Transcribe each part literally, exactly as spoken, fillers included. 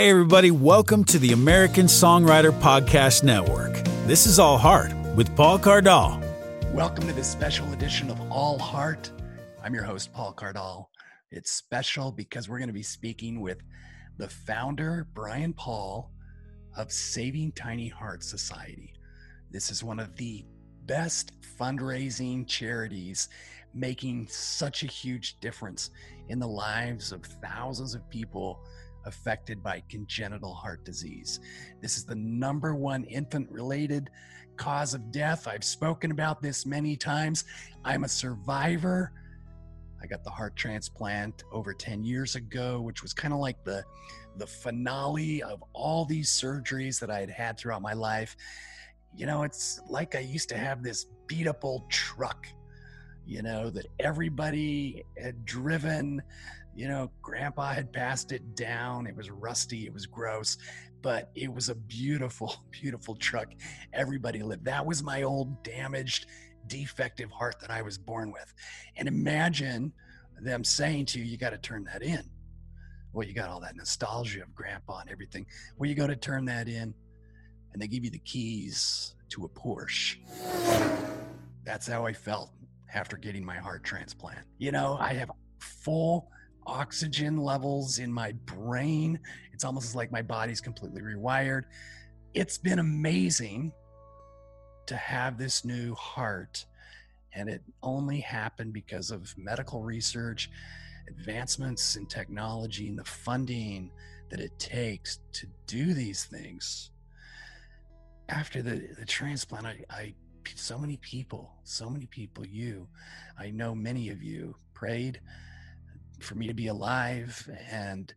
Hey everybody, welcome to the American Songwriter Podcast Network. This is All Heart with Paul Cardall. Welcome to this special edition of All Heart. I'm your host, Paul Cardall. It's special because we're going to be speaking with the founder, Brian Paul, of Saving Tiny Hearts Society. This is one of the best fundraising charities, making such a huge difference in the lives of thousands of people affected by congenital heart disease. This is the number one infant-related cause of death. I've spoken about this many times. I'm a survivor. I got the heart transplant over ten years ago, which was kind of like the, the finale of all these surgeries that I had had throughout my life. You know, it's like I used to have this beat up old truck, you know, that everybody had driven. You know, grandpa had passed it down. It was rusty, it was gross, but it was a beautiful, beautiful truck. Everybody lived. That was my old damaged, defective heart that I was born with. And imagine them saying to you, you got to turn that in. Well, you got all that nostalgia of grandpa and everything. Well, you go to turn that in and they give you the keys to a Porsche. That's how I felt after getting my heart transplant. You know, I have full oxygen levels in my brain. It's almost like my body's completely rewired. It's been amazing to have this new heart, and it only happened because of medical research, advancements in technology, and the funding that it takes to do these things. After the, the transplant, I, I so many people, so many people, you, I know many of you prayed for me to be alive, and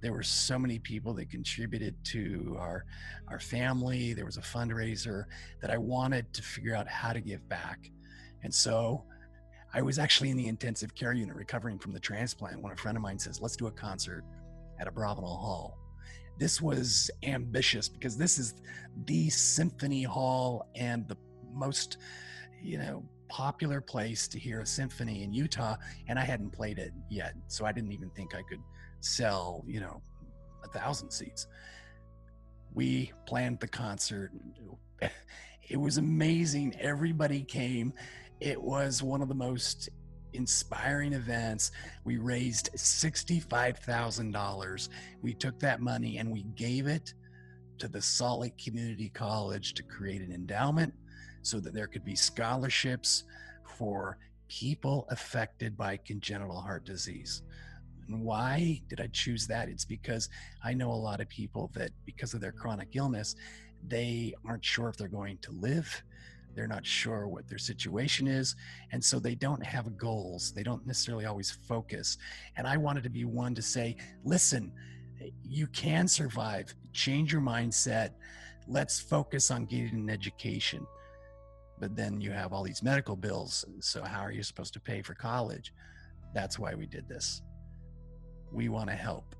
there were so many people that contributed to our our family. There was a fundraiser that I wanted to figure out how to give back. And so I was actually in the intensive care unit recovering from the transplant when a friend of mine says, let's do a concert at Abravanel Hall. This was ambitious because this is the symphony hall and the most, you know, popular place to hear a symphony in Utah, and I hadn't played it yet, so I didn't even think I could sell, you know, a thousand seats. We planned the concert. It was amazing. Everybody came. It was one of the most inspiring events. We raised sixty-five thousand dollars. We took that money and we gave it to the Salt Lake Community College to create an endowment so that there could be scholarships for people affected by congenital heart disease. And why did I choose that? It's because I know a lot of people that because of their chronic illness, they aren't sure if they're going to live. They're not sure what their situation is. And so they don't have goals. They don't necessarily always focus. And I wanted to be one to say, listen, you can survive. Change your mindset. Let's focus on getting an education. But then you have all these medical bills. So how are you supposed to pay for college? That's why we did this. We want to help.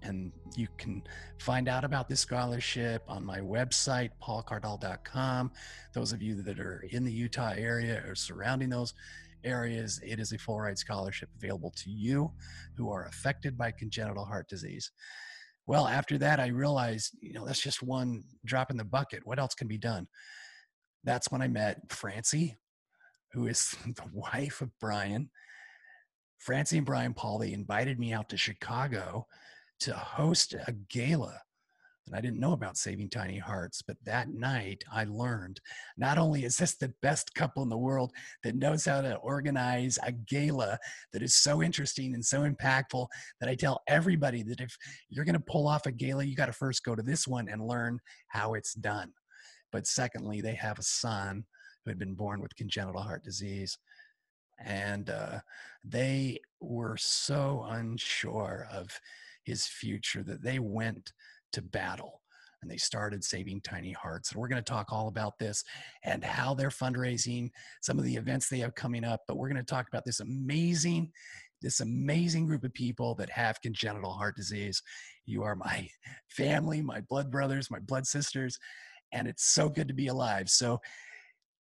And you can find out about this scholarship on my website, paul cardall dot com. Those of you that are in the Utah area or surrounding those areas, it is a full ride scholarship available to you who are affected by congenital heart disease. Well, after that, I realized, you know, that's just one drop in the bucket. What else can be done? That's when I met Francie, who is the wife of Brian. Francie and Brian Paul, they invited me out to Chicago to host a gala. And I didn't know about Saving Tiny Hearts, but that night I learned not only is this the best couple in the world that knows how to organize a gala that is so interesting and so impactful that I tell everybody that if you're going to pull off a gala, you got to first go to this one and learn how it's done. But secondly, they have a son who had been born with congenital heart disease. And uh, they were so unsure of his future that they went to battle and they started Saving Tiny Hearts. And we're going to talk all about this and how they're fundraising, some of the events they have coming up. But we're going to talk about this amazing, this amazing group of people that have congenital heart disease. You are my family, my blood brothers, my blood sisters. And it's so good to be alive. So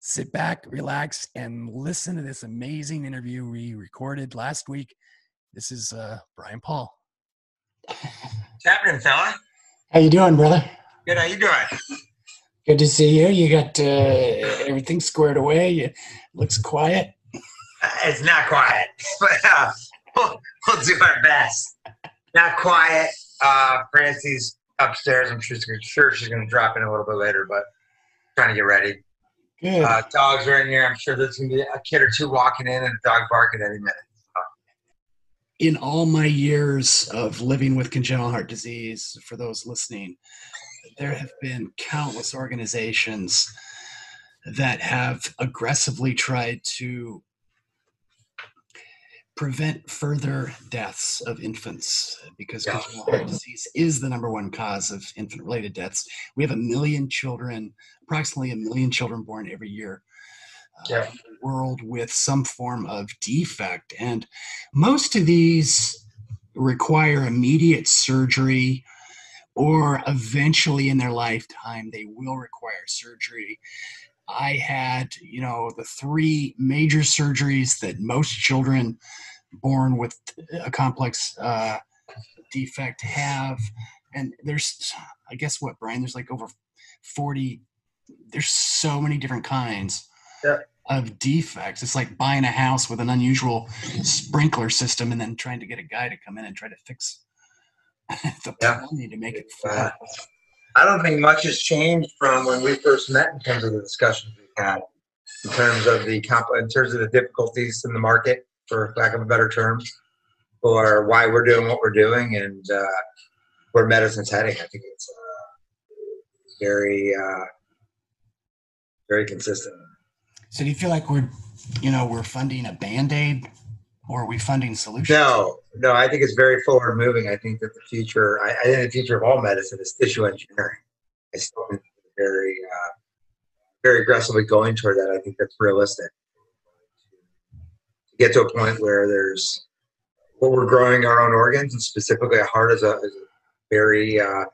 sit back, relax, and listen to this amazing interview we recorded last week. This is uh, Brian Paul. What's happening, fella? How you doing, brother? Good. How you doing? Good to see you. You got uh, everything squared away. It looks quiet. It's not quiet, but uh, we'll, we'll do our best. Not quiet. Uh, Francie's upstairs. I'm sure, sure she's going to drop in a little bit later, but trying to get ready. Good. Uh, dogs are in here. I'm sure there's going to be a kid or two walking in and a dog barking any minute. In all my years of living with congenital heart disease, for those listening, there have been countless organizations that have aggressively tried to prevent further deaths of infants because yeah. congenital heart disease is the number one cause of infant-related deaths. We have a million children, approximately a million children born every year. Yeah. World with some form of defect, and most of these require immediate surgery, or eventually in their lifetime they will require surgery. I had, you know, the three major surgeries that most children born with a complex uh, defect have, and there's, I guess what, Brian, there's like over forty, there's so many different kinds. Yeah. Of defects. It's like buying a house with an unusual sprinkler system and then trying to get a guy to come in and try to fix the yeah. plumbing to make it flat. Uh, I don't think much has changed from when we first met in terms of the discussions we had, in terms of the compl- in terms of the difficulties in the market, for lack of a better term, or why we're doing what we're doing and uh, where medicine's heading. I think it's uh, very, uh, very consistent. So do you feel like we're, you know, we're funding a Band-Aid, or are we funding solutions? No, no, I think it's very forward moving. I think that the future, I, I think the future of all medicine is tissue engineering. I still think we're very, uh, very aggressively going toward that. I think that's realistic. To get to a point where there's, what we're growing our own organs, and specifically a heart is a, is a very uh,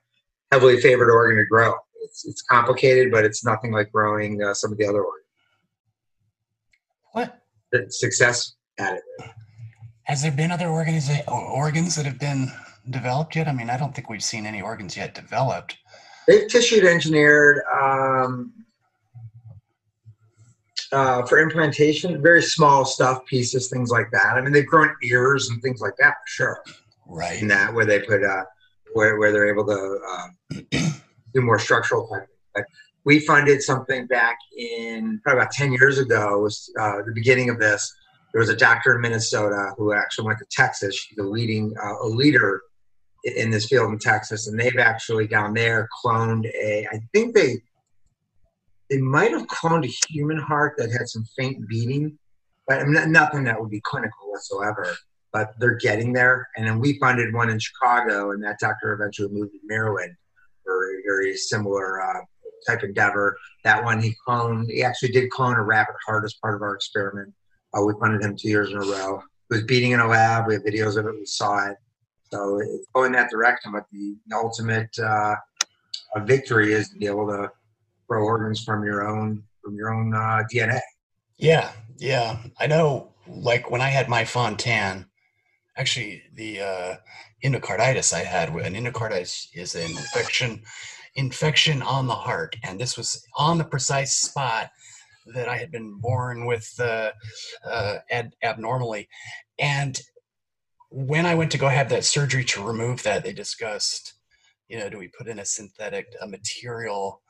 heavily favored organ to grow. It's, it's complicated, but it's nothing like growing uh, some of the other organs. What success at it? Has there been other organiza- organs that have been developed yet? I mean, I don't think we've seen any organs yet developed. They've tissue engineered um, uh, for implantation, very small stuff, pieces, things like that. I mean, they've grown ears and things like that, for sure. Right. And that where they put uh, where where they're able to uh, do more structural type. Like, we funded something back in probably about ten years ago. Was uh, the beginning of this. There was a doctor in Minnesota who actually went to Texas. She's a leading uh, a leader in this field in Texas, and they've actually down there cloned a. I think they they might have cloned a human heart that had some faint beating, but nothing that would be clinical whatsoever. But they're getting there, and then we funded one in Chicago, and that doctor eventually moved to Maryland for a very similar. Uh, type endeavor. That one he cloned, he actually did clone a rabbit heart as part of our experiment. Uh, we funded him two years in a row. It was beating in a lab. We have videos of it. We saw it. So it's going that direction, but the ultimate uh, victory is to be able to grow organs from your own, from your own uh, D N A. Yeah. Yeah. I know, like when I had my Fontan, actually the uh, endocarditis I had, an endocarditis is an infection infection on the heart, and this was on the precise spot that I had been born with uh, uh, ad- abnormally. And when I went to go have that surgery to remove that, they discussed, you know, do we put in a synthetic a material?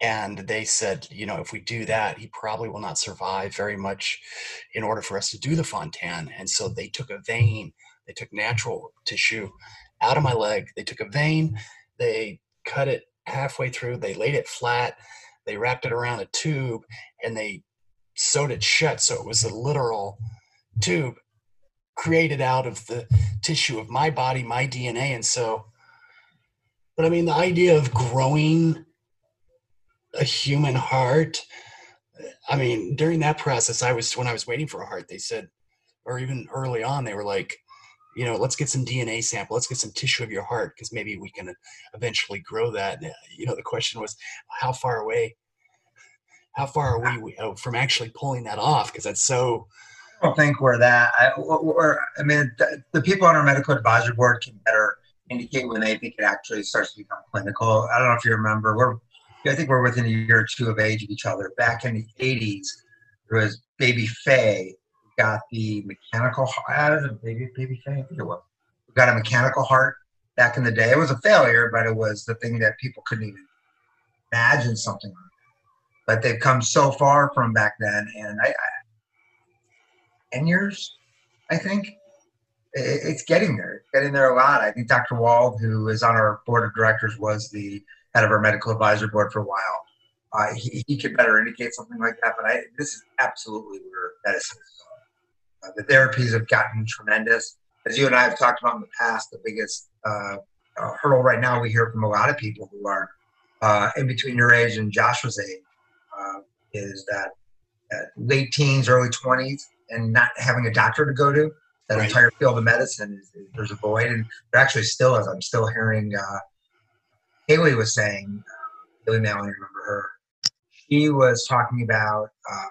And they said, you know, if we do that, he probably will not survive very much in order for us to do the Fontan. And so they took a vein, they took natural tissue out of my leg, they took a vein, they cut it halfway through, they laid it flat, they wrapped it around a tube, and they sewed it shut. So it was a literal tube created out of the tissue of my body, my D N A. And so, but I mean, the idea of growing a human heart, I mean, during that process, I was, when I was waiting for a heart, they said, or even early on, they were like, you know, let's get some D N A sample. Let's get some tissue of your heart, because maybe we can eventually grow that. And, you know, the question was, how far away? How far are we from actually pulling that off? Because that's so. I don't think we're that. I, we're, I mean, the, the people on our medical advisory board can better indicate when they think it actually starts to become clinical. I don't know if you remember, we're, I think we're within a year or two of age of each other. Back in the eighties, there was Baby Faye, got the mechanical, I don't know, Baby, Baby Faye, I think it was. We got a mechanical heart back in the day. It was a failure, but it was the thing that people couldn't even imagine something like. But they've come so far from back then, and I, I ten years, I think. It, it's getting there. It's getting there a lot. I think Doctor Wald, who is on our board of directors, was the head of our medical advisory board for a while. Uh, he, he could better indicate something like that, but I, this is absolutely where medicine is going. Uh, the therapies have gotten tremendous. As you and I have talked about in the past, the biggest uh, uh, hurdle right now we hear from a lot of people who are uh, in between your age and Joshua's age uh, is that uh, late teens, early twenties, and not having a doctor to go to. That right. Entire field of medicine, is, is, there's a void, and there actually still is. I'm still hearing, uh, Haley was saying, uh, Haley Mallon, I remember her, she was talking about, uh,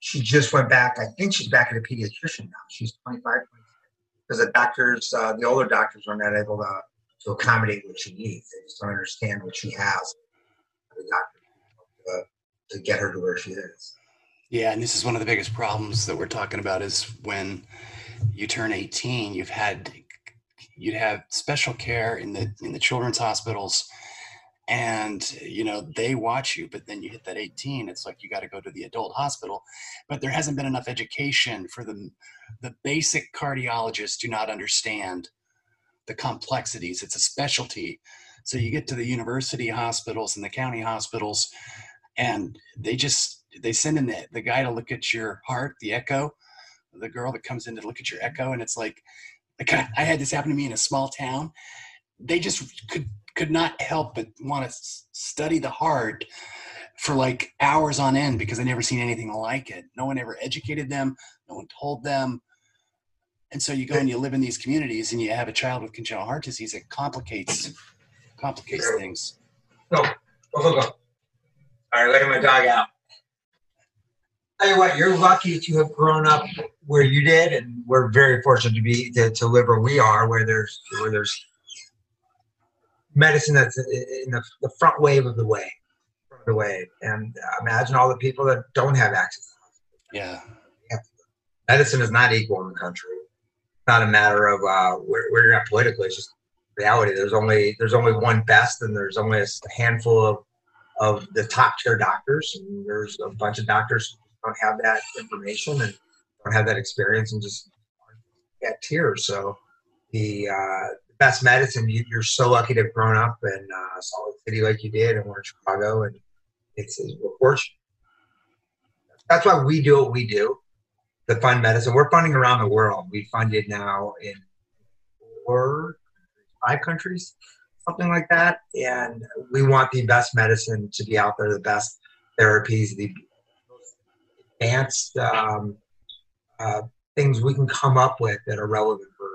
she just went back, I think she's back at a pediatrician now. She's twenty-five, twenty-six, because the doctors, uh, the older doctors are not able to, to accommodate what she needs. They just don't understand what she has, the doctor, to, to get her to where she is. Yeah, and this is one of the biggest problems that we're talking about is when you turn eighteen, you've had you'd have special care in the in the children's hospitals, and you know they watch you. But then you hit that eighteen, it's like you got to go to the adult hospital. But there hasn't been enough education for the the basic cardiologists do not understand the complexities. It's a specialty, so you get to the university hospitals and the county hospitals, and they just they send in the, the guy to look at your heart, the echo, the girl that comes in to look at your echo. And it's like, like I, I had this happen to me in a small town. They just could, could not help but want to study the heart for like hours on end because they never seen anything like it. No one ever educated them. No one told them. And so you go and you live in these communities and you have a child with congenital heart disease. It complicates, complicates things. Go, go, go, go. All right, let my dog out. Tell you what, you're lucky to have grown up where you did, and we're very fortunate to be to, to live where we are, where there's where there's medicine that's in the, the front wave of the wave, front of the wave. And imagine all the people that don't have access. Yeah, yeah. Medicine is not equal in the country. It's not a matter of uh, where, where you're at politically. It's just reality. There's only there's only one best, and there's only a handful of of the top tier doctors, and there's a bunch of doctors don't have that information and don't have that experience and just get tears. So the uh, best medicine, you, you're so lucky to have grown up in uh, Salt Lake City like you did, and we're in Chicago, and it's, it's we're fortunate. That's why we do what we do, the fund medicine. We're funding around the world. We funded now in four, five countries, something like that. And we want the best medicine to be out there, the best therapies, the advanced um, uh, things we can come up with that are relevant for.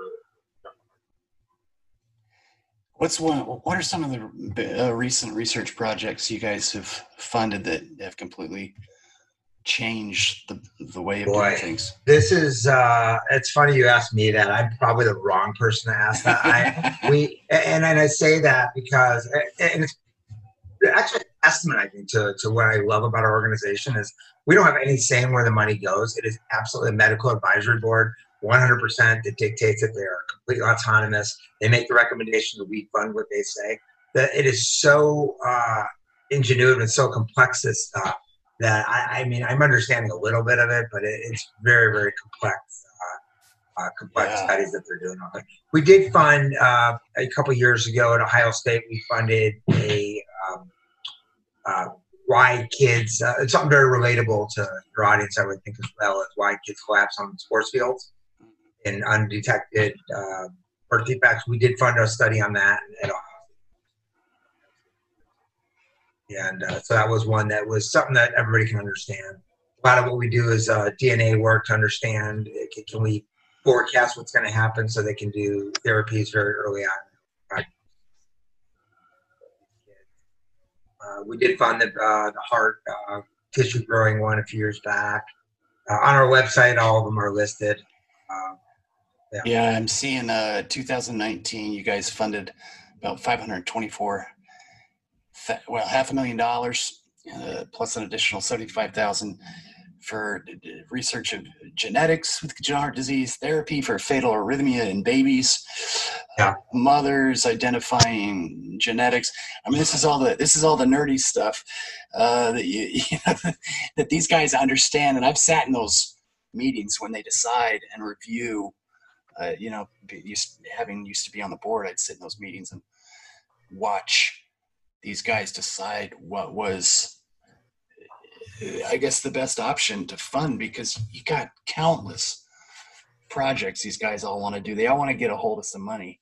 What's one? What are some of the uh, recent research projects you guys have funded that have completely changed the the way of Boy, doing things? This is. Uh, it's funny you asked me that. I'm probably the wrong person to ask that. I we and, and I say that because and it's. Actually, an estimate, I think, to, to what I love about our organization is we don't have any saying where the money goes. It is absolutely a medical advisory board, one hundred percent that dictates it. They are completely autonomous. They make the recommendations. We fund what they say. That it is so uh, ingenuitive and so complex this stuff that I, I mean, I'm understanding a little bit of it, but it, it's very, very complex, uh, uh, complex yeah. studies that they're doing. We did fund uh, a couple years ago at Ohio State. We funded a Um, uh, why kids, uh, it's something very relatable to your audience, I would think, as well as why kids collapse on sports fields and undetected uh, birth defects. We did fund a study on that at Ohio State. And uh, so that was one that was something that everybody can understand. A lot of what we do is uh, D N A work to understand, can, can we forecast what's going to happen so they can do therapies very early on. Uh, we did fund the, uh, the heart uh, tissue growing one a few years back. Uh, on our website, all of them are listed. Uh, Yeah, yeah I'm seeing uh, two thousand nineteen, you guys funded about five hundred twenty-four, th- well, half a million dollars, uh, plus an additional seventy-five thousand for research of genetics with congenital heart disease, therapy for fatal arrhythmia in babies, yeah. uh, mothers identifying genetics. I mean, this is all the this is all the nerdy stuff uh, that you, you know, that these guys understand. And I've sat in those meetings when they decide and review. Uh, you know, used, having used to be on the board, I'd sit in those meetings and watch these guys decide what was, I guess, the best option to fund, because you got countless projects these guys all want to do. They all want to get a hold of some money.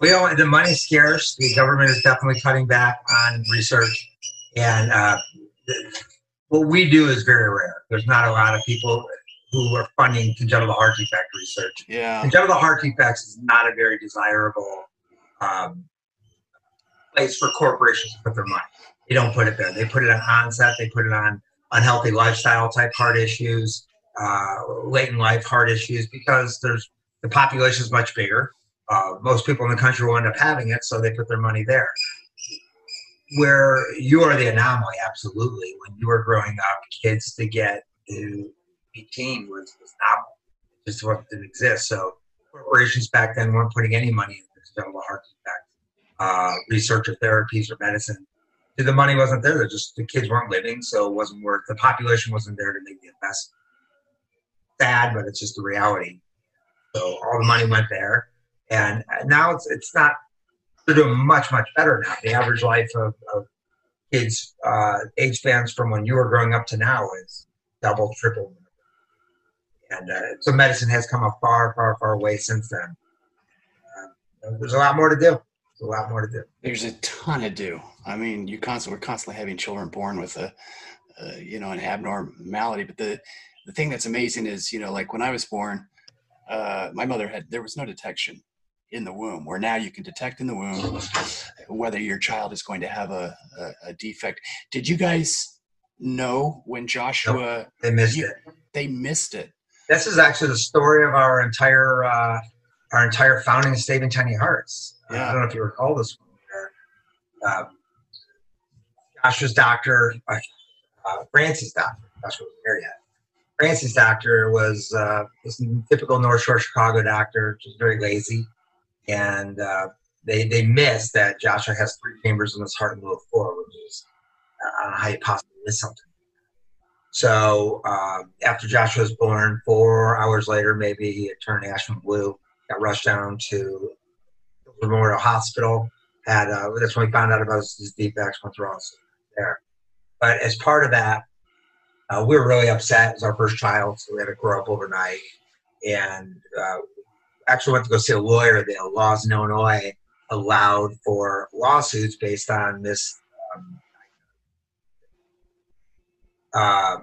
We all, the money's scarce. The government is definitely cutting back on research. And uh, what we do is very rare. There's not a lot of people who are funding congenital heart defect research. Yeah. Congenital heart defects is not a very desirable um, place for corporations to put their money. They don't put it there. They put it on onset. They put it on unhealthy lifestyle type heart issues, uh, late in life heart issues, because there's the population is much bigger. Uh, most people in the country will end up having it, so they put their money there. Where you are the anomaly, absolutely. When you were growing up, kids to get to eighteen was, was novel. It just didn't exist. So corporations back then weren't putting any money into this general heart defect uh, research or therapies or medicine. The money wasn't there. Just the kids weren't living, so it wasn't worth. The population wasn't there to make the investment. Sad, but it's just the reality. So all the money went there, and now it's it's not. They're doing much much better now. The average life of, of kids uh, age bands from when you were growing up to now is double, triple, and uh, so medicine has come a far far far way since then. Uh, there's a lot more to do. A lot more to do. There's a ton to do. I mean, you constantly we're constantly having children born with a, uh, you know, an abnormality. But the, the thing that's amazing is, you know, like when I was born, uh, my mother had there was no detection in the womb. Where now you can detect in the womb whether your child is going to have a a, a defect. Did you guys know when Joshua? Nope, they missed you, it. They missed it. This is actually the story of our entire uh, our entire founding of Saving Tiny Hearts. Yeah. I don't know if you recall this one. Uh, Joshua's doctor, uh, uh, Francie's doctor, Joshua wasn't there yet. Francie's doctor was uh, this typical North Shore Chicago doctor, just very lazy. And uh, they they missed that Joshua has three chambers in his heart and low floor, which is, I don't know how you possibly miss something. So uh, after Joshua was born, four hours later, maybe he had turned ash and blue, got rushed down to Memorial Hospital. Had uh, that's when we found out about his defects. Went through all there, but as part of that, uh, we were really upset. It was our first child, so we had to grow up overnight. And uh, actually went to go see a lawyer. The laws in Illinois allowed for lawsuits based on this. Um, uh,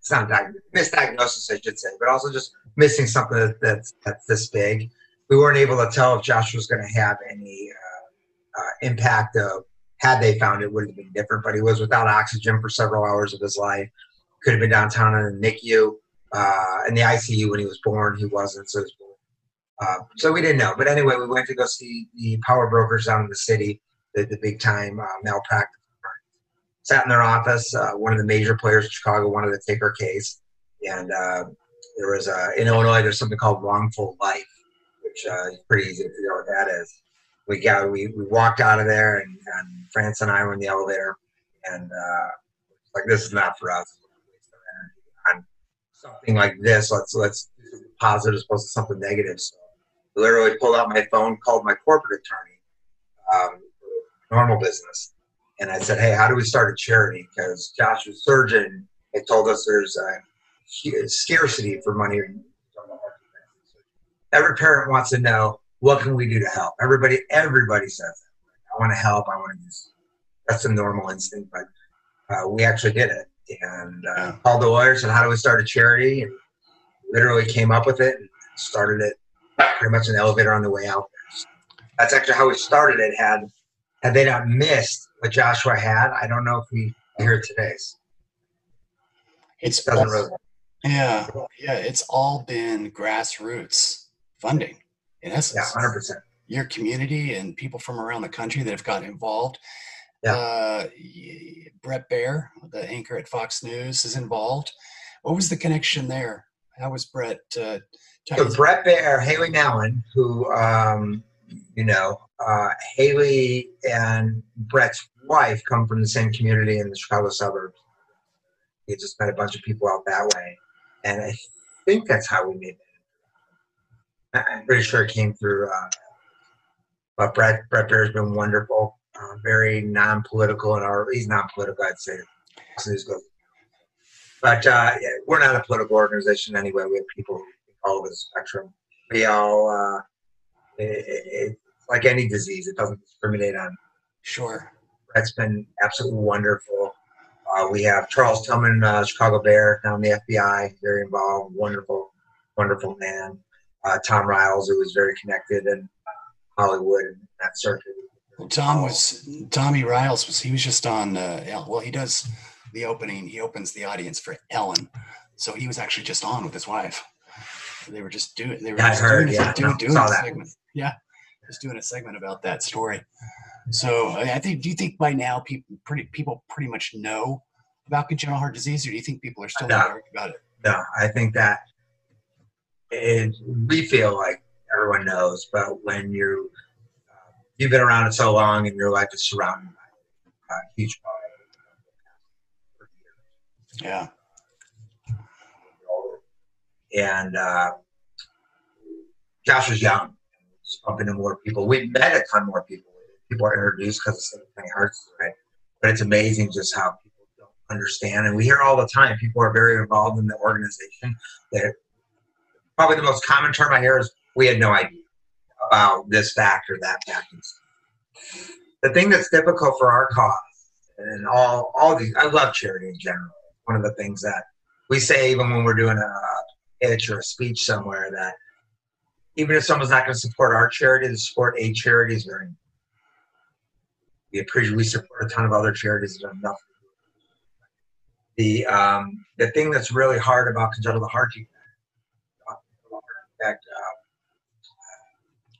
it's not diagnosis, misdiagnosis, I should say, but also just missing something that, that's that's this big. We weren't able to tell if Joshua was going to have any uh, uh, impact of, had they found it, would have been different, but he was without oxygen for several hours of his life. Could have been downtown in the N I C U, uh, in the I C U when he was born. He wasn't, so he was born. Uh, so we didn't know. But anyway, we went to go see the power brokers down in the city, the, the big-time uh, malpractice. Sat in their office. Uh, one of the major players in Chicago wanted to take our case. And uh, there was, uh, in Illinois, there's something called wrongful life. Which uh, is pretty easy to figure out what that is. We got we, we walked out of there, and, and France and I were in the elevator, and uh, like this is not for us. On something like this, let's let's positive as opposed to something negative. So I literally pulled out my phone, called my corporate attorney, um, normal business, and I said, "Hey, how do we start a charity? Because Joshua's surgeon had told us there's a scarcity for money." Every parent wants to know, what can we do to help? Everybody, everybody says that. I want to help. I want to do something. That's a normal instinct, but uh, we actually did it. And uh, called the lawyers and how do we start a charity? And literally came up with it and started it pretty much in the elevator on the way out there. So that's actually how we started it. Had had they not missed what Joshua had, I don't know if we hear it today. So it's it doesn't really. Yeah, yeah. It's all been grassroots. funding. In essence, yeah, one hundred percent. Your community and people from around the country that have gotten involved. Yeah. Uh, Bret Baier, the anchor at Fox News, is involved. What was the connection there? How was Bret? Uh, so Bret Baier, Haley Mallon, who, um, you know, uh, Haley and Bret's wife come from the same community in the Chicago suburbs. We just met a bunch of people out that way. And I think that's how we made it. I'm pretty sure it came through. Uh, but Bret, Bret Baier has been wonderful. Uh, very non-political, in our, he's non-political, I'd say. But uh, yeah, we're not a political organization anyway. We have people all over the spectrum. We all, uh, it, it, it, like any disease, it doesn't discriminate on. Sure. That's been absolutely wonderful. Uh, we have Charles Tillman, uh, Chicago Bear, now in the F B I, very involved, wonderful, wonderful man. Uh, Tom Riles, who was very connected in Hollywood and that circuit. Well, Tom was, Tommy Riles was, he was just on, uh, well, he does the opening, he opens the audience for Ellen. So he was actually just on with his wife. They were just doing, they were just heard, doing, yeah, doing, no, doing a that. segment. Yeah. Just doing a segment about that story. So I think, do you think by now people pretty, people pretty much know about congenital heart disease, or do you think people are still no, worried about it? No, I think that it, we feel like everyone knows, but when you uh, you've been around it so long and your life is surrounded by a huge problem. Yeah. And uh, Josh was young. Just bumping into more people. We met a ton more people. People are introduced because of Saving Tiny Hearts, right? But it's amazing just how people don't understand. And we hear all the time people are very involved in the organization. That probably the most common term I hear is, we had no idea about this fact or that fact. The thing that's difficult for our cause and all, all these, I love charity in general. One of the things that we say, even when we're doing a pitch or a speech somewhere, that even if someone's not going to support our charity, to support a charity is very important. We appreciate, we support a ton of other charities that have nothing to do with it. The, um, the thing that's really hard about congenital heart defect, in fact, uh,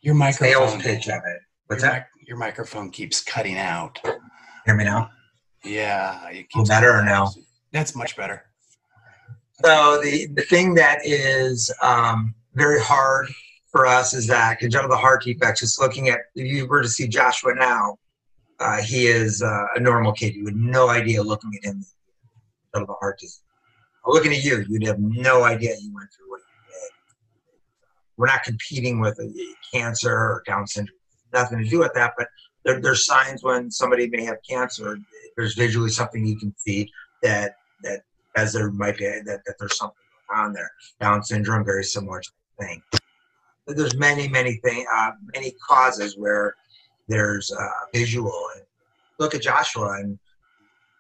your microphone, sales pitch of it. What's your that? Mi- your microphone keeps cutting out. Hear me now? Yeah. It keeps better or no? That's much better. So the, the thing that is um, very hard for us is that congenital heart defects, just looking at, if you were to see Joshua now, uh, he is uh, a normal kid. You would have no idea looking at him, congenital heart disease. Looking at you, you'd have no idea you went through what you did. We're not competing with a cancer or Down syndrome. Nothing to do with that, but there, there's signs when somebody may have cancer. There's visually something you can see that, that as there might be, that, that there's something on there. Down syndrome, very similar to the thing. But there's many, many things, uh, many causes where there's uh, visual. And look at Joshua, and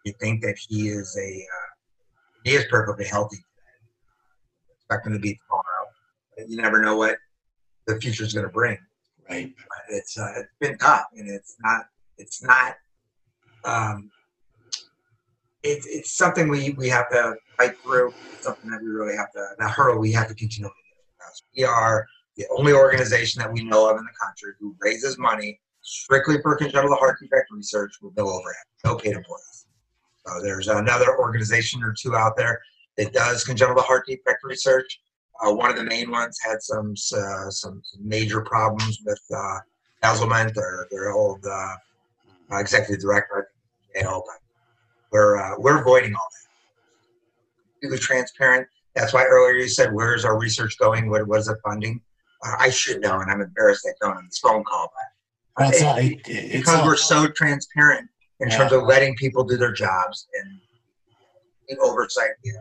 you think that he is a uh, he is perfectly healthy today. Expect him to be tomorrow. You never know what the future is going to bring. Right, but it's uh, it's been tough, and it's not it's not um. It's it's something we, we have to fight through. It's something that we really have to, that hurdle we have to continue to get. We are the only organization that we know of in the country who raises money strictly for congenital heart defect research with no overhead, no paid employees. So there's another organization or two out there that does congenital heart defect research. Uh, one of the main ones had some uh, some major problems with uh, Esselman, their, their old uh, executive director. You know, but we're, uh, we're avoiding all that. Completely transparent. That's why earlier you said, where is our research going? What, what is the funding? Uh, I should know, and I'm embarrassed I don't on this phone call. But well, it's it, all, it, it's because all. We're so transparent in yeah. terms of letting people do their jobs and in oversight. You know.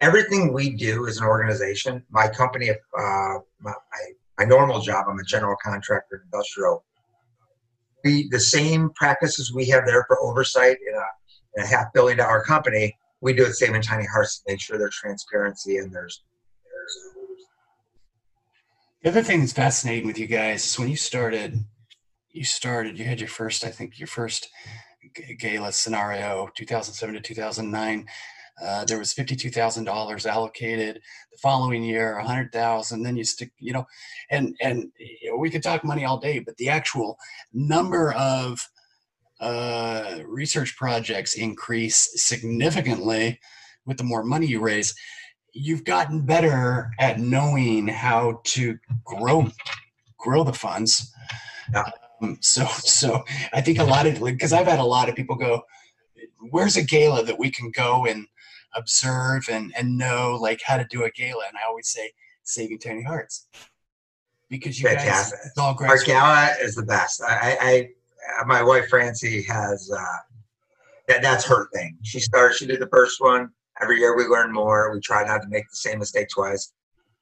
Everything we do as an organization, my company, uh, my, my normal job, I'm a general contractor, industrial. We, the same practices we have there for oversight in a, in a half billion dollar company, we do at Saving Tiny Hearts to make sure there's transparency and there's, there's. The other thing that's fascinating with you guys is when you started, you started, you had your first, I think your first gala scenario, two thousand seven to two thousand nine. Uh, there was fifty-two thousand dollars allocated the following year, one hundred thousand, then you stick, you know, and, and you know, we could talk money all day, but the actual number of uh, research projects increase significantly with the more money you raise. You've gotten better at knowing how to grow, grow the funds. Yeah. Um, so, so I think a lot of, because I've had a lot of people go, where's a gala that we can go and observe and, and know like how to do a gala? And I always say, Saving Tiny Hearts, because you Fantastic. guys, it's all great. Our story. Gala is the best. I, I, my wife, Francie, has, uh, that that's her thing. She started, she did the first one. Every year we learn more. We try not to make the same mistake twice.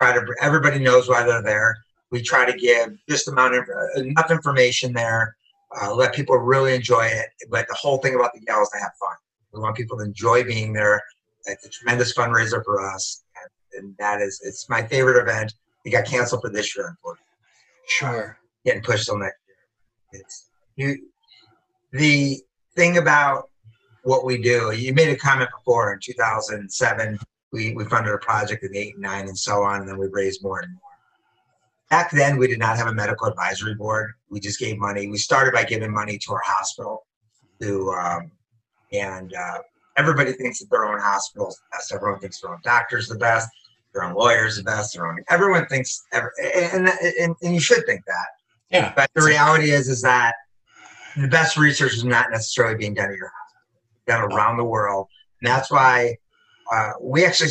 Try to, everybody knows why they're there. We try to give just amount of, enough information there. Uh, let people really enjoy it. But the whole thing about the gala is to have fun. We want people to enjoy being there. It's a tremendous fundraiser for us. And, and that is, it's my favorite event. It got canceled for this year, unfortunately. Sure. Getting pushed till next year. It's, you, the thing about what we do, you made a comment before, in two thousand seven, we, we funded a project in eight and nine and so on, and then we raised more and more. Back then, we did not have a medical advisory board. We just gave money. We started by giving money to our hospital, to, um, and uh, everybody thinks that their own hospital is the best. Everyone thinks their own doctor is the best, their own lawyer is the best, their own, everyone thinks, every, and, and, and you should think that. Yeah. But the reality is, is that the best research is not necessarily being done at your hospital. Done around the world. And that's why uh, we actually,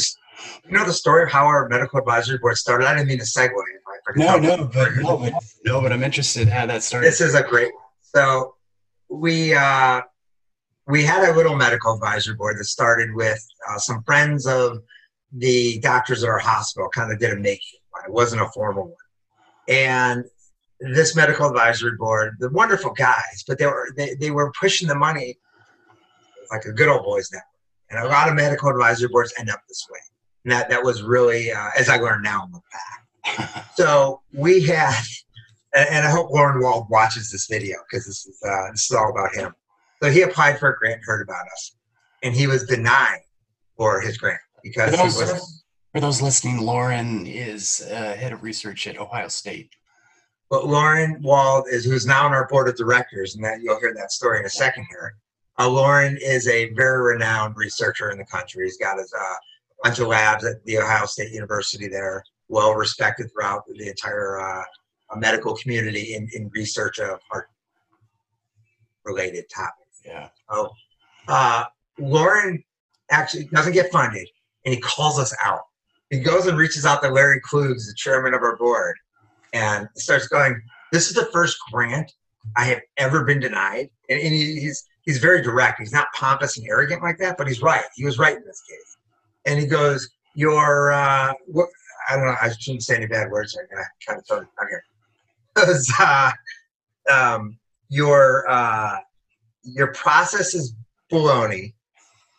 you know, the story of how our medical advisory board started. I didn't mean to segue. Right? No, no, but, no, but no, but I'm interested in how that started. This is a great one. So we uh, we had a little medical advisory board that started with uh, some friends of the doctors at our hospital. Kind of did a make one. It wasn't a formal one. And this medical advisory board, the wonderful guys, but they were they, they were pushing the money. Like a good old boys network. And a lot of medical advisory boards end up this way. And that, that was really, uh, as I learned now, I'm back. So we had, and I hope Lauren Wald watches this video because this is uh, this is all about him. So he applied for a grant, heard about us, and he was denied for his grant because for those, he was, for those listening, Lauren is uh, head of research at Ohio State. But Lauren Wald is who's now on our board of directors, and that you'll hear that story in a second here. Uh, Lauren is a very renowned researcher in the country. He's got his uh, bunch of labs at the Ohio State University there, well respected throughout the entire uh, medical community in, in research of heart-related topics. Yeah. So, uh, Lauren actually doesn't get funded, and he calls us out. He goes and reaches out to Larry Kluge, the chairman of our board, and starts going, this is the first grant I have ever been denied. And, and he, he's... He's very direct. He's not pompous and arrogant like that, but he's right. He was right in this case. And he goes, your, uh, what, I don't know, I shouldn't say any bad words. I'm going to try to throw it out here. He goes, uh, um, your, uh, your process is baloney.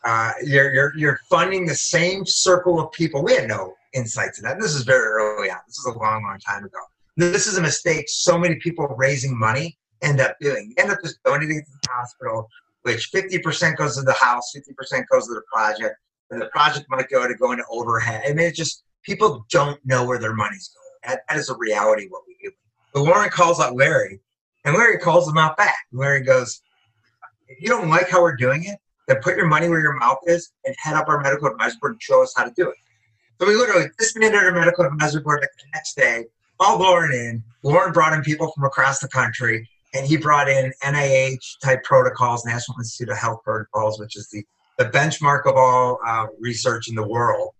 Uh, you're, you're, you're funding the same circle of people. We had no insight to that. This is very early on. This is a long, long time ago. This is a mistake so many people raising money end up doing. You end up just donating to the hospital, which fifty percent goes to the house, fifty percent goes to the project, and the project might go to going to overhead. I mean, it's just people don't know where their money's going. That, that is a reality what we do. But Lauren calls out Larry, and Larry calls him out back. Larry goes, if you don't like how we're doing it, then put your money where your mouth is and head up our medical advisory board and show us how to do it. So we literally disbanded our medical advisory board the next day, called Lauren in. Lauren brought in people from across the country. And he brought in N I H-type protocols, National Institute of Health protocols, which is the, the benchmark of all uh, research in the world.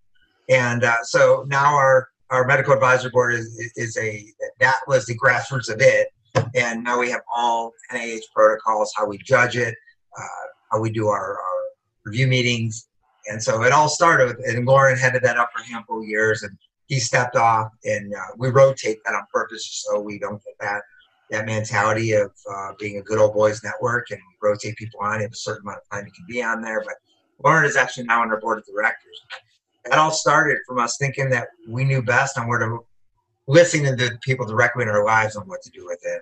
And uh, so now our, our medical advisory board is, is a, that was the grassroots of it. And now we have all N I H protocols, how we judge it, uh, how we do our, our review meetings. And so it all started, and Lauren headed that up for a handful of years, and he stepped off, and uh, we rotate that on purpose so we don't get that. that mentality of uh, being a good old boys network and rotate people on. You have a certain amount of time you can be on there, but Lauren is actually now on our board of directors. That all started from us thinking that we knew best on where to listen to the people directly in our lives on what to do with it.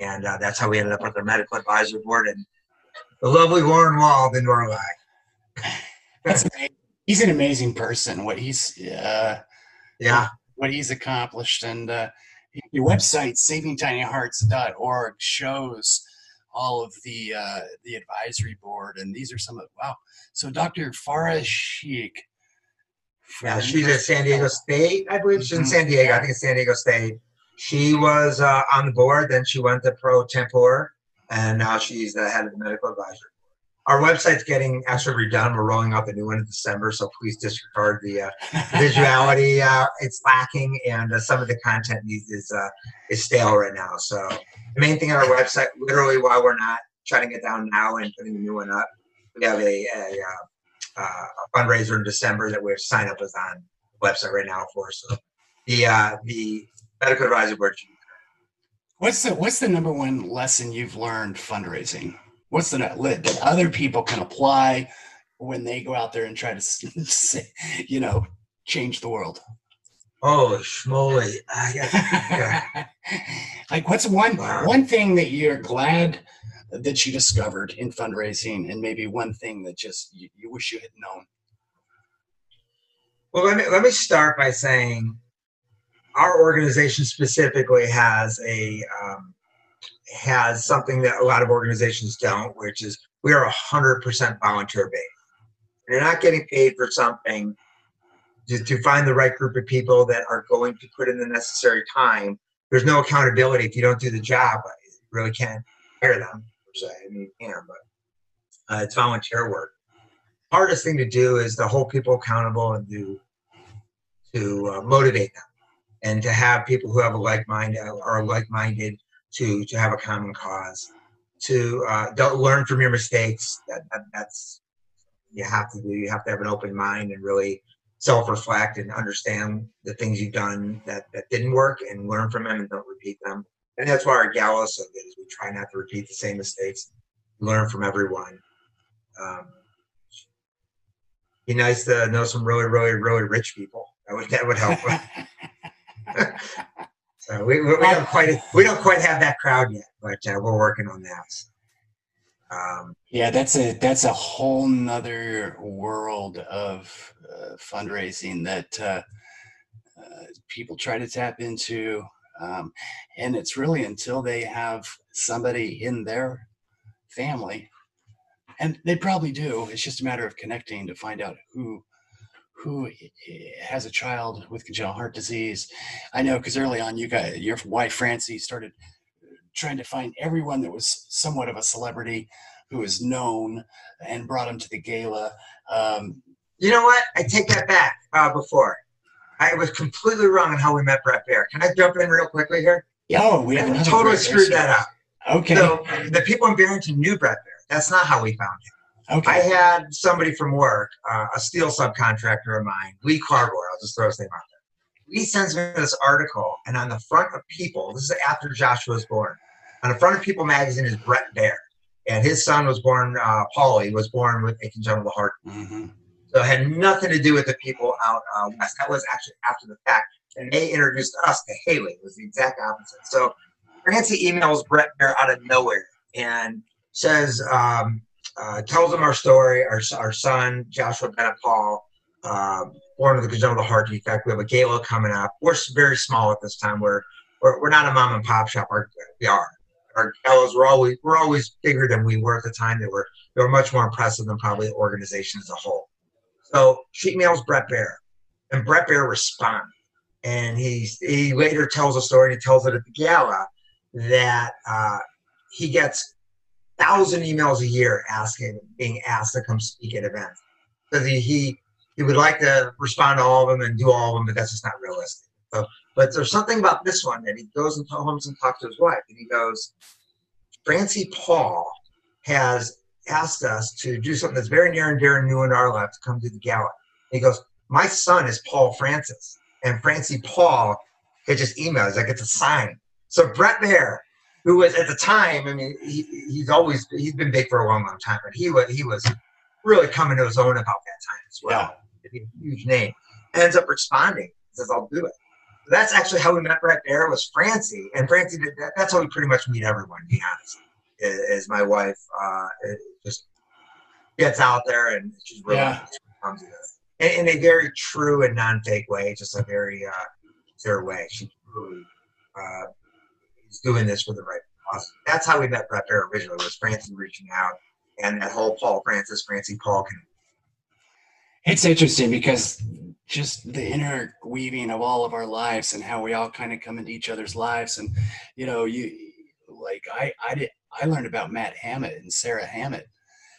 And uh, that's how we ended up with our medical advisory board and the lovely Lauren Wald into our life. That's amazing. he's an amazing person. What he's uh, yeah, what he's accomplished, and uh, your website saving tiny hearts dot org shows all of the uh, the advisory board, and these are some of wow. So Doctor Farah Sheikh. Yeah, she's at San Diego State, I believe. She's in San Diego. I think it's San Diego State. She was uh, on the board, then she went to pro tempore, and now she's the head of the medical advisory board. Our website's getting actually redone. We're rolling out the new one in December, so please disregard the uh, visuality. Uh, it's lacking, and uh, some of the content needs is uh, is stale right now. So the main thing on our website, literally, while we're not shutting it down now and putting the new one up, we have a, a uh, Uh, a fundraiser in December that we've signed up is on the website right now for. So the uh, the medical advisory board. What's the what's the number one lesson you've learned fundraising? What's the that other people can apply when they go out there and try to, you know, change the world? Oh, schmoly! Like, what's one wow. one thing that you're glad that you discovered in fundraising, and maybe one thing that just you, you wish you had known? Well, let me, let me start by saying our organization specifically has a um, has something that a lot of organizations don't, which is we are one hundred percent volunteer-based. You're not getting paid for something. Just to find the right group of people that are going to put in the necessary time. There's no accountability. If you don't do the job, you really can't hire them. I mean, you can, but uh, it's volunteer work. Hardest thing to do is to hold people accountable and do, to uh, motivate them, and to have people who have a like mind are like-minded to to have a common cause. To uh, don't learn from your mistakes. That, that that's you have to do. You have to have an open mind and really self-reflect and understand the things you've done that that didn't work and learn from them and don't repeat them. And that's why our gala is so good, is we try not to repeat the same mistakes, learn from everyone. Um, be nice to know some really, really, really rich people. That would that would help. So we, we, we don't quite we don't quite have that crowd yet, but uh, we're working on that. Um, yeah, that's a that's a whole nother world of uh, fundraising that uh, uh, people try to tap into. Um, and it's really until they have somebody in their family, and they probably do. It's just a matter of connecting to find out who who has a child with congenital heart disease. I know, because early on, you guys, your wife Francie started trying to find everyone that was somewhat of a celebrity who is known, and brought them to the gala. Um, you know what? I take that back. Uh, before. I was completely wrong on how we met Bret Baier. Can I jump in real quickly here? Yeah, oh, we I totally screwed that up. Okay. So the people in Barrington knew Bret Baier. That's not how we found him. Okay. I had somebody from work, uh, a steel subcontractor of mine, Lee Carboy. I'll just throw his name out there. Lee sends me this article, and on the front of People, this is after Joshua was born, on the front of People magazine is Bret Baier, and his son was born, uh, Paulie, was born with a congenital heart. Mm-hmm. So it had nothing to do with the people out uh, west. That was actually after the fact. And they introduced us to Haley. It was the exact opposite. So Francie emails Bret Baier out of nowhere and says, um, uh, tells him our story, our, our son, Joshua Bennett Paul, uh, born with a congenital heart defect. We have a gala coming up. We're very small at this time. We're we're, we're not a mom and pop shop. Our, we are. Our galas were always, were always bigger than we were at the time. They were, they were much more impressive than probably the organization as a whole. So she emails Bret Baier, and Bret Baier responds, and he he later tells a story. And he tells it at the gala that uh, he gets a thousand emails a year asking, being asked to come speak at events. So he, he he would like to respond to all of them and do all of them, but that's just not realistic. So, but there's something about this one that he goes and homes and talks to his wife, and he goes, Francie Paul has asked us to do something that's very near and dear and new in our lives, to come to the gala. And he goes, my son is Paul Francis. And Francie Paul, they just emails, like it's a sign. So Bret Baier, who was at the time, I mean, he, he's always, he's been big for a long, long time, but he was he was really coming to his own about that time as well. Yeah. A huge name. Ends up responding. He says, I'll do it. So that's actually how we met Bret Baier, was Francie. And Francie, did that. That's how we pretty much meet everyone, to be honest. Is my wife uh, just gets out there and she's really yeah. comes to this. in, in a very true and non-fake way, just a very uh, sincere way. She really uh, is doing this for the right cause. That's how we met Bret Baier originally, was Francie reaching out and that whole Paul Francis, Francie Paul can. It's interesting because just the interweaving of all of our lives and how we all kind of come into each other's lives. And, you know, you like I, I did. I learned about Matt Hammett and Sarah Hammett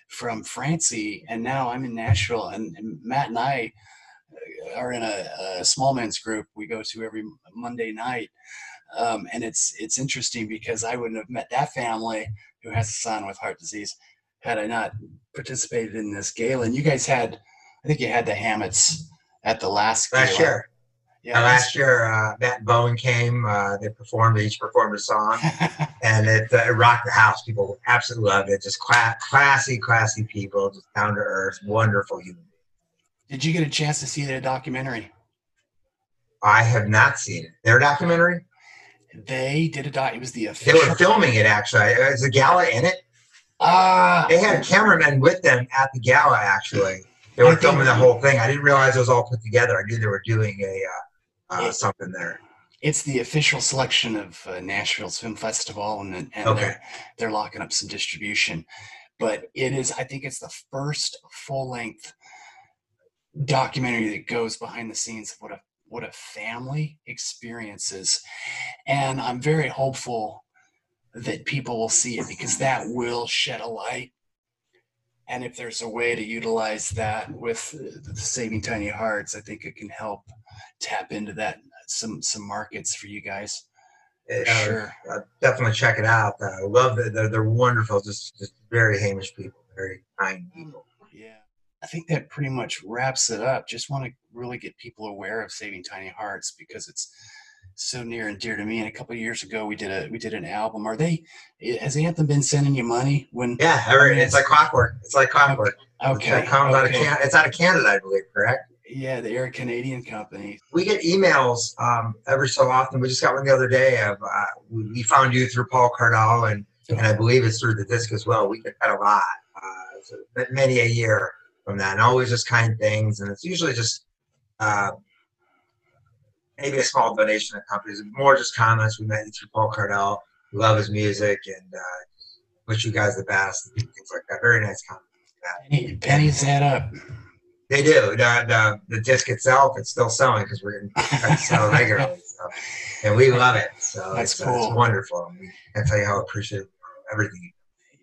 from Francie, and now I'm in Nashville, and, and Matt and I are in a, a small men's group we go to every Monday night. Um, and it's, it's interesting because I wouldn't have met that family who has a son with heart disease had I not participated in this gala. And you guys had, I think you had the Hammetts at the last gala. Last year. Yeah, uh, last year, uh, Matt and Bowen came. Uh, they performed. They each performed a song, and it, uh, it rocked the house. People absolutely loved it. Just cla classy, classy people, just down to earth, wonderful human beings. Did you get a chance to see their documentary? I have not seen it. Their documentary? They did a doc. It was the official. They were filming it actually. It was a gala in it. Ah, uh, they had cameramen with them at the gala. Actually, they were I filming the whole thing. I didn't realize it was all put together. I knew they were doing a. Uh, Uh, something there. It's the official selection of uh, Nashville's Film Festival, and, and okay. they're, they're locking up some distribution. But it is, I think it's the first full-length documentary that goes behind the scenes of what a, what a family experiences. And I'm very hopeful that people will see it because that will shed a light. And if there's a way to utilize that with Saving Tiny Hearts, I think it can help tap into that, some some markets for you guys. For uh, sure. I'll definitely check it out. I love it. They're, they're wonderful. Just, just very Hamish people, very kind people. Yeah. I think that pretty much wraps it up. Just want to really get people aware of Saving Tiny Hearts because it's so near and dear to me. And a couple of years ago, we did a we did an album. Are they? Has Anthem been sending you money? When yeah, every, I mean, it's, it's like clockwork. It's like clockwork. Okay, it comes okay. out of Can it's out of Canada, I believe. Correct. Yeah, they are a Canadian company. We get emails um, every so often. We just got one the other day of uh, we found you through Paul Cardall, and okay. and I believe it's through the disc as well. We get that a lot, uh, so many a year from that, and always just kind things. And it's usually just. Uh, Maybe a small donation to companies, more just comments. We met you through Paul Cardall. We love his music and uh, wish you guys the best. And things like that. Very nice comments. Penny, pennies add up. They do. The, the, the disc itself, it's still selling because we're going to sell regularly. So. And we love it. So That's it's, cool. uh, it's wonderful. And we can't tell you how appreciative everything.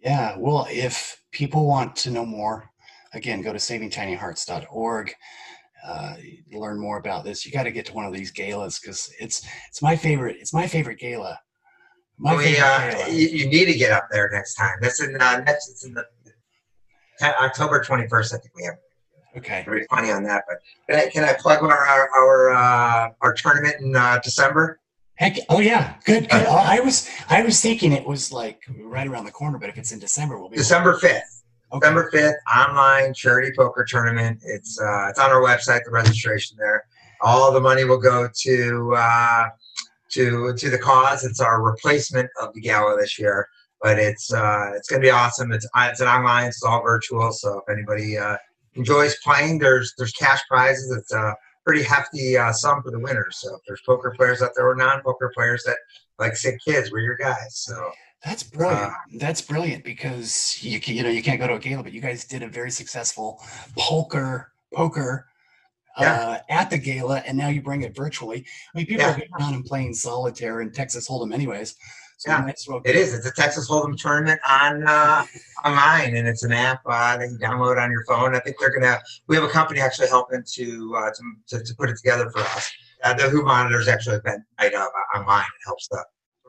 Yeah. Well, if people want to know more, again, go to saving tiny hearts dot org. Uh, learn more about this. You got to get to one of these galas because it's it's my favorite. It's my favorite gala. My we, favorite uh, gala. You, you need to get up there next time. That's in uh, next. It's in the October twenty-first. I think we have. Okay. Very funny on that. But can I, can I plug our our our, uh, our tournament in uh, December? Heck, oh yeah, good. good. Uh, I was I was thinking it was like right around the corner, but if it's in December, we'll be December fifth. Okay. December fifth, online charity poker tournament. It's uh, it's on our website. The registration there. All the money will go to uh, to to the cause. It's our replacement of the gala this year, but it's uh, it's going to be awesome. It's it's an online. It's all virtual. So if anybody uh, enjoys playing, there's there's cash prizes. It's a pretty hefty uh, sum for the winners. So if there's poker players out there or non-poker players that like sick kids, we're your guys. So. That's brilliant. Uh, That's brilliant because you can, you know, you can't go to a gala, but you guys did a very successful poker poker yeah. uh, at the gala, and now you bring it virtually. I mean, people yeah. are getting on and playing solitaire and Texas Hold'em, anyways. So yeah, well it is. It's a Texas Hold'em tournament on uh, online, and it's an app uh, that you download on your phone. I think they're gonna. We have a company actually helping to uh, to, to to put it together for us. Uh, the Who monitors actually have been made up online and helps the.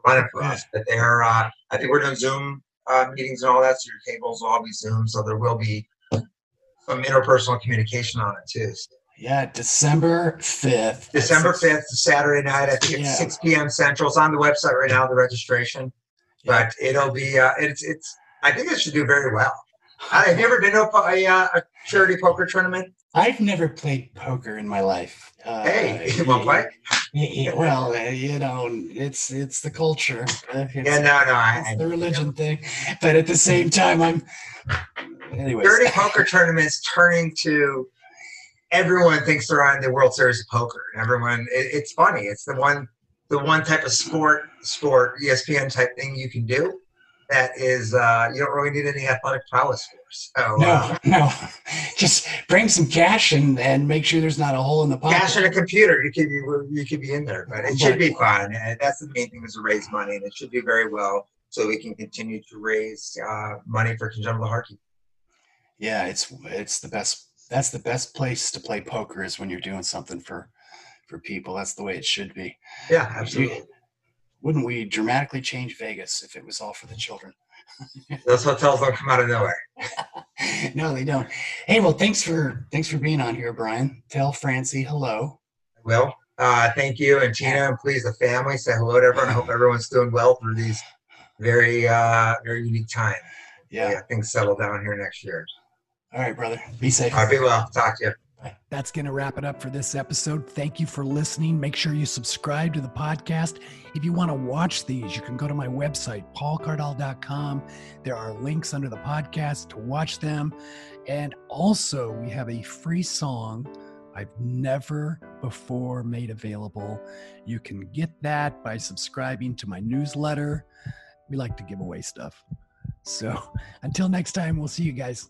Running for us, but they're. Uh, I think we're doing Zoom uh, meetings and all that, so your tables will all be Zoom. So there will be some interpersonal communication on it too. So. Yeah, December fifth. December fifth, Saturday night. I think yeah. it's six P M Central. It's on the website right now. The registration, yeah. but it'll be. Uh, it's. It's. I think it should do very well. I've never been to a, uh, a charity poker tournament. I've never played poker in my life. Uh, hey, you want to play? Yeah, well, uh, you know, it's it's the culture. Uh, it's, yeah, no, no, I, it's the religion I, thing. But at the same time, I'm. Anyways. Dirty poker tournaments turning to everyone thinks they're on the World Series of Poker. And everyone, it, it's funny. It's the one, the one type of sport, sport E S P N type thing you can do that is uh, you don't really need any athletic prowess for. So no, uh, no, just bring some cash and and make sure there's not a hole in the pocket. Cash and a computer, you could be you could be in there, but it should be fun. And that's the main thing, is to raise money, and it should do very well, so we can continue to raise uh, money for congenital heart disease. Yeah, it's it's the best. That's the best place to play poker, is when you're doing something for for people. That's the way it should be. Yeah, absolutely. You, wouldn't we dramatically change Vegas if it was all for the children? Those hotels don't come out of nowhere. No, they don't. Hey, well, thanks for thanks for being on here, Brian. Tell Francie hello. Well, uh, thank you, and Tina, and please the family. Say hello to everyone. I hope everyone's doing well through these very uh, very unique times. Yeah. yeah, things settle down here next year. All right, brother. Be safe. All right, be well. Talk to you. That's going to wrap it up for this episode. Thank you for listening. Make sure you subscribe to the podcast. If you want to watch these, you can go to my website, paul cardall dot com. There are links under the podcast to watch them. And also, we have a free song I've never before made available. You can get that by subscribing to my newsletter. We like to give away stuff. So until next time, we'll see you guys.